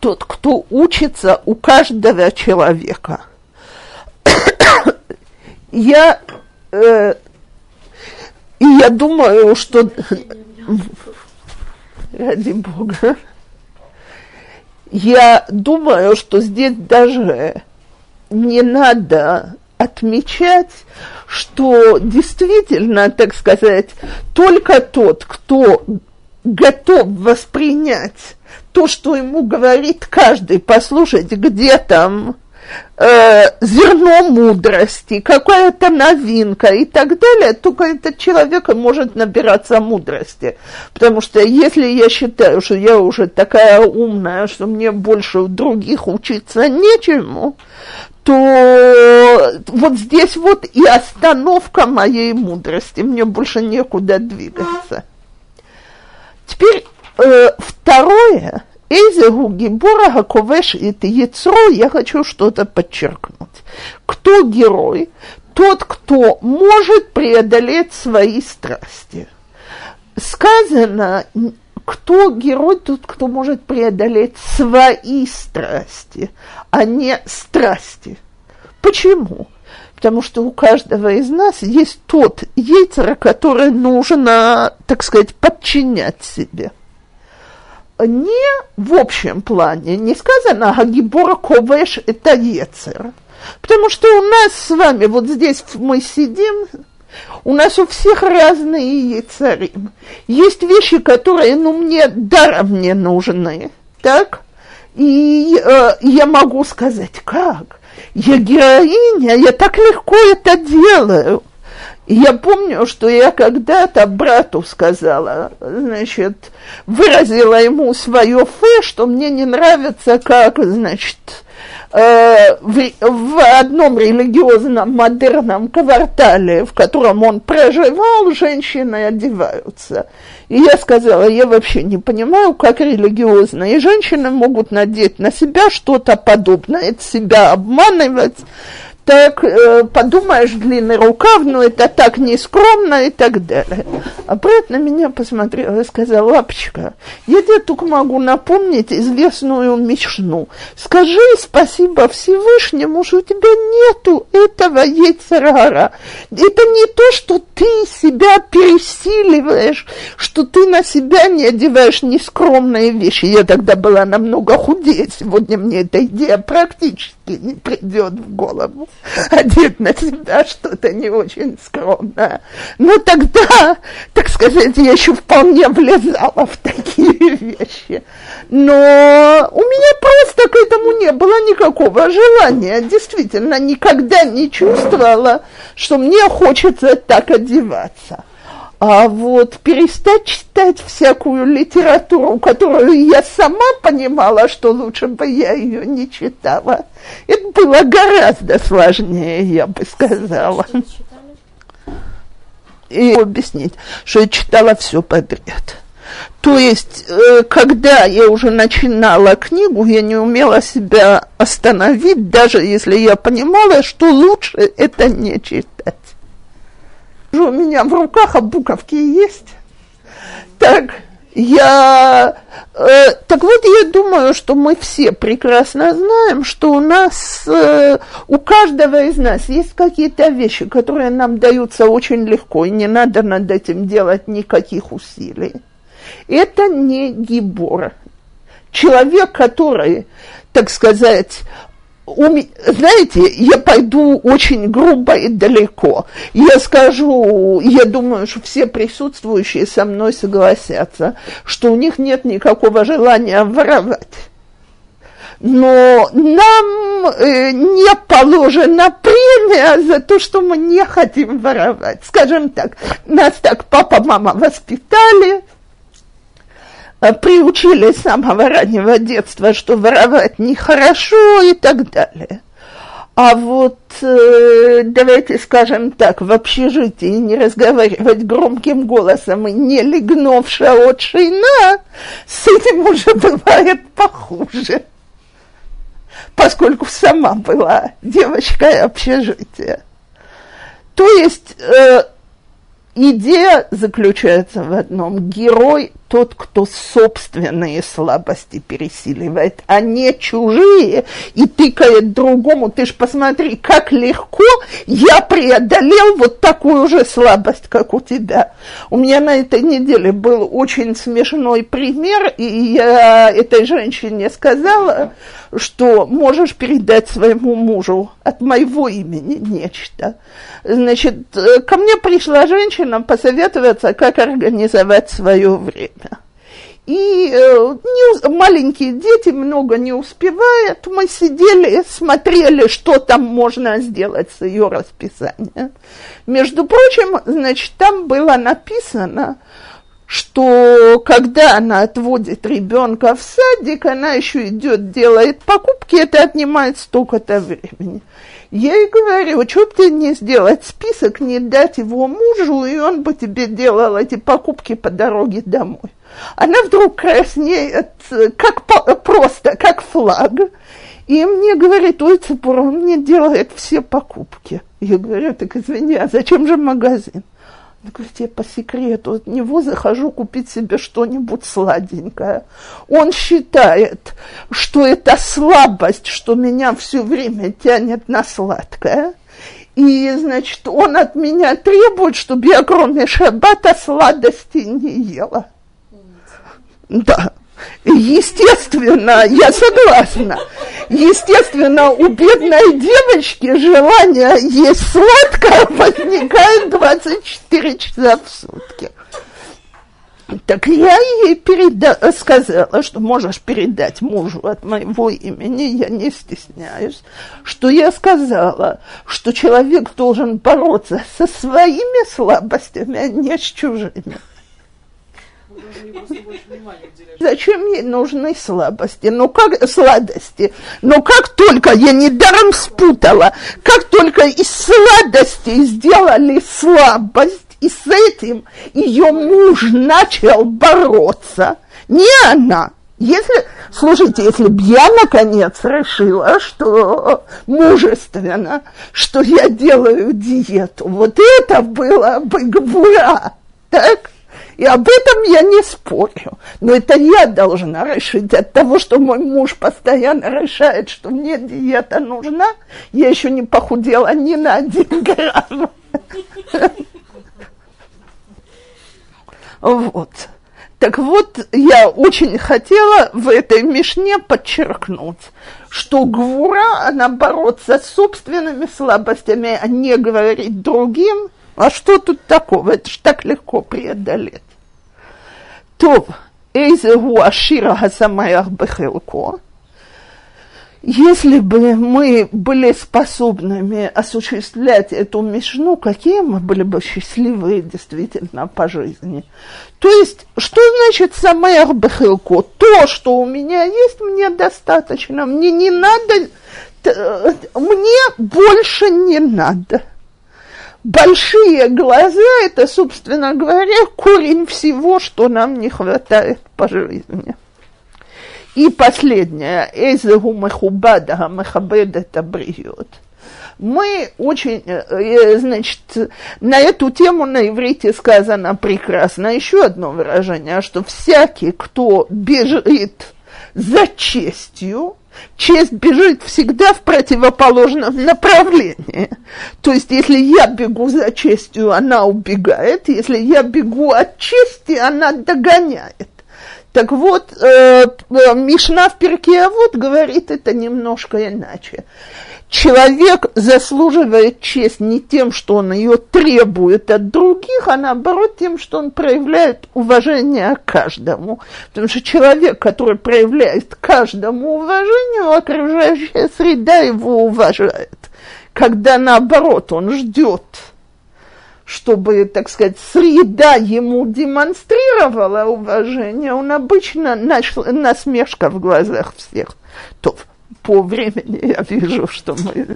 тот, кто учится у каждого человека. я, э, и я думаю, что... Ради Бога. Я думаю, что здесь даже не надо отмечать, что действительно, так сказать, только тот, кто... готов воспринять то, что ему говорит каждый, послушать, где там э, зерно мудрости, какая-то новинка и так далее, только этот человек может набираться мудрости. Потому что если я считаю, что я уже такая умная, что мне больше у других учиться нечему, то вот здесь вот и остановка моей мудрости, мне больше некуда двигаться. Теперь э, второе, «Эйзегу гибора хаковеш ит яцро», я хочу что-то подчеркнуть. Кто герой? Тот, кто может преодолеть свои страсти. Сказано, кто герой, тот, кто может преодолеть свои страсти, а не страсти. Почему? Потому что у каждого из нас есть тот яйцер, который нужно, так сказать, подчинять себе. Не в общем плане, не сказано «Гибора ковеш это яйцер», потому что у нас с вами, вот здесь мы сидим, у нас у всех разные яйцерим. Есть вещи, которые, ну, мне даром не нужны, так? И э, я могу сказать «Как?» Я героиня, я так легко это делаю. Я помню, что я когда-то брату сказала, значит, выразила ему свое фэ, что мне не нравится, как, значит, э, в, в одном религиозном модерном квартале, в котором он проживал, женщины одеваются. И я сказала, я вообще не понимаю, как религиозные женщины могут надеть на себя что-то подобное, себя обманывать. так э, подумаешь, длинный рукав, но это так нескромно и так далее. А брат на меня посмотрел и сказал: «Лапочка, я тебе только могу напомнить известную мишну. Скажи спасибо Всевышнему, что у тебя нету этого ецер-гара. Это не то, что ты себя пересиливаешь, что ты на себя не одеваешь нескромные вещи». Я тогда была намного худее, сегодня мне эта идея практически не придет в голову, одет на себя что-то не очень скромное. Но тогда, так сказать, я еще вполне влезала в такие вещи. Но у меня просто к этому не было никакого желания. Действительно, никогда не чувствовала, что мне хочется так одеваться. А вот перестать читать всякую литературу, которую я сама понимала, что лучше бы я ее не читала, это было гораздо сложнее, я бы сказала. И объяснить, что я читала все подряд. То есть, когда я уже начинала книгу, я не умела себя остановить, даже если я понимала, что лучше это не читать. У меня в руках, а буковки есть. Так, я, э, так вот, я думаю, что мы все прекрасно знаем, что у нас, э, у каждого из нас есть какие-то вещи, которые нам даются очень легко, и не надо над этим делать никаких усилий. Это не гибор. Человек, который, так сказать... Знаете, я пойду очень грубо и далеко. Я скажу, я думаю, что все присутствующие со мной согласятся, что у них нет никакого желания воровать. Но нам э, не положена премия за то, что мы не хотим воровать. Скажем так, нас так папа, мама воспитали, приучили с самого раннего детства, что воровать нехорошо и так далее. А вот давайте скажем так, в общежитии не разговаривать громким голосом и не легнувши от шина, с этим уже бывает похуже, поскольку сама была девочкой общежития. То есть... Идея заключается в одном. Герой – тот, кто собственные слабости пересиливает, а не чужие, и тыкает другому. Ты ж посмотри, как легко я преодолел вот такую же слабость, как у тебя. У меня на этой неделе был очень смешной пример, и я этой женщине сказала, что можешь передать своему мужу от моего имени нечто. Значит, ко мне пришла женщина, нам посоветоваться, как организовать свое время. И э, не, маленькие дети, много не успевают. Мы сидели, смотрели, что там можно сделать с ее расписанием. Между прочим, значит, там было написано, что когда она отводит ребенка в садик, она еще идет, делает покупки, это отнимает столько-то времени. Я ей говорю, что бы тебе не сделать список, не дать его мужу, и он бы тебе делал эти покупки по дороге домой. Она вдруг краснеет, как просто, как флаг, и мне говорит: ой, Цепура, он мне делает все покупки. Я говорю: так извини, а зачем же магазин? Она говорит: я по секрету от него захожу купить себе что-нибудь сладенькое. Он считает, что это слабость, что меня все время тянет на сладкое. И, значит, он от меня требует, чтобы я кроме шаббата сладости не ела. Да. Естественно, я согласна, естественно, у бедной девочки желание есть сладкое возникает двадцать четыре часа в сутки. Так я ей переда- сказала, что можешь передать мужу от моего имени, я не стесняюсь, что я сказала, что человек должен бороться со своими слабостями, а не с чужими. Зачем ей нужны слабости? Ну как сладости? Но как только я недаром спутала, как только из сладости сделали слабость, и с этим ее муж начал бороться, не она, Если, слушайте, если б я, наконец, решила, что мужественно, что я делаю диету, вот это было бы гвура, так? И об этом я не спорю. Но это я должна решить. От того, что мой муж постоянно решает, что мне диета нужна, я еще не похудела ни на один грамм. Вот. Так вот, я очень хотела в этой мишне подчеркнуть, что гвура, она бороться с собственными слабостями, а не говорить другим. А что тут такого? Это ж так легко преодолеть. То, эйзе гуашира хасамаях бехелко, если бы мы были способными осуществлять эту мишну, какие мы были бы счастливые действительно по жизни. То есть, что значит самаях бехелко? То, что у меня есть, мне достаточно. Мне не надо, мне больше не надо. Большие глаза – это, собственно говоря, корень всего, что нам не хватает по жизни. И последнее. «Эзэгу мэхубада гамэхабэда табриёт». Мы очень, значит, на эту тему на иврите сказано прекрасно. Еще одно выражение, что всякий, кто бежит за честью, честь бежит всегда в противоположном направлении. То есть, если я бегу за честью, она убегает. Если я бегу от чести, она догоняет. Так вот, э, э, Мишна в Пиркей Авот говорит это немножко иначе. Человек заслуживает честь не тем, что он ее требует от других, а наоборот тем, что он проявляет уважение к каждому. Потому что человек, который проявляет каждому уважение, окружающая среда его уважает. Когда наоборот он ждет, чтобы, так сказать, среда ему демонстрировала уважение, он обычно нашел насмешка в глазах всех. То по времени я вижу, что мы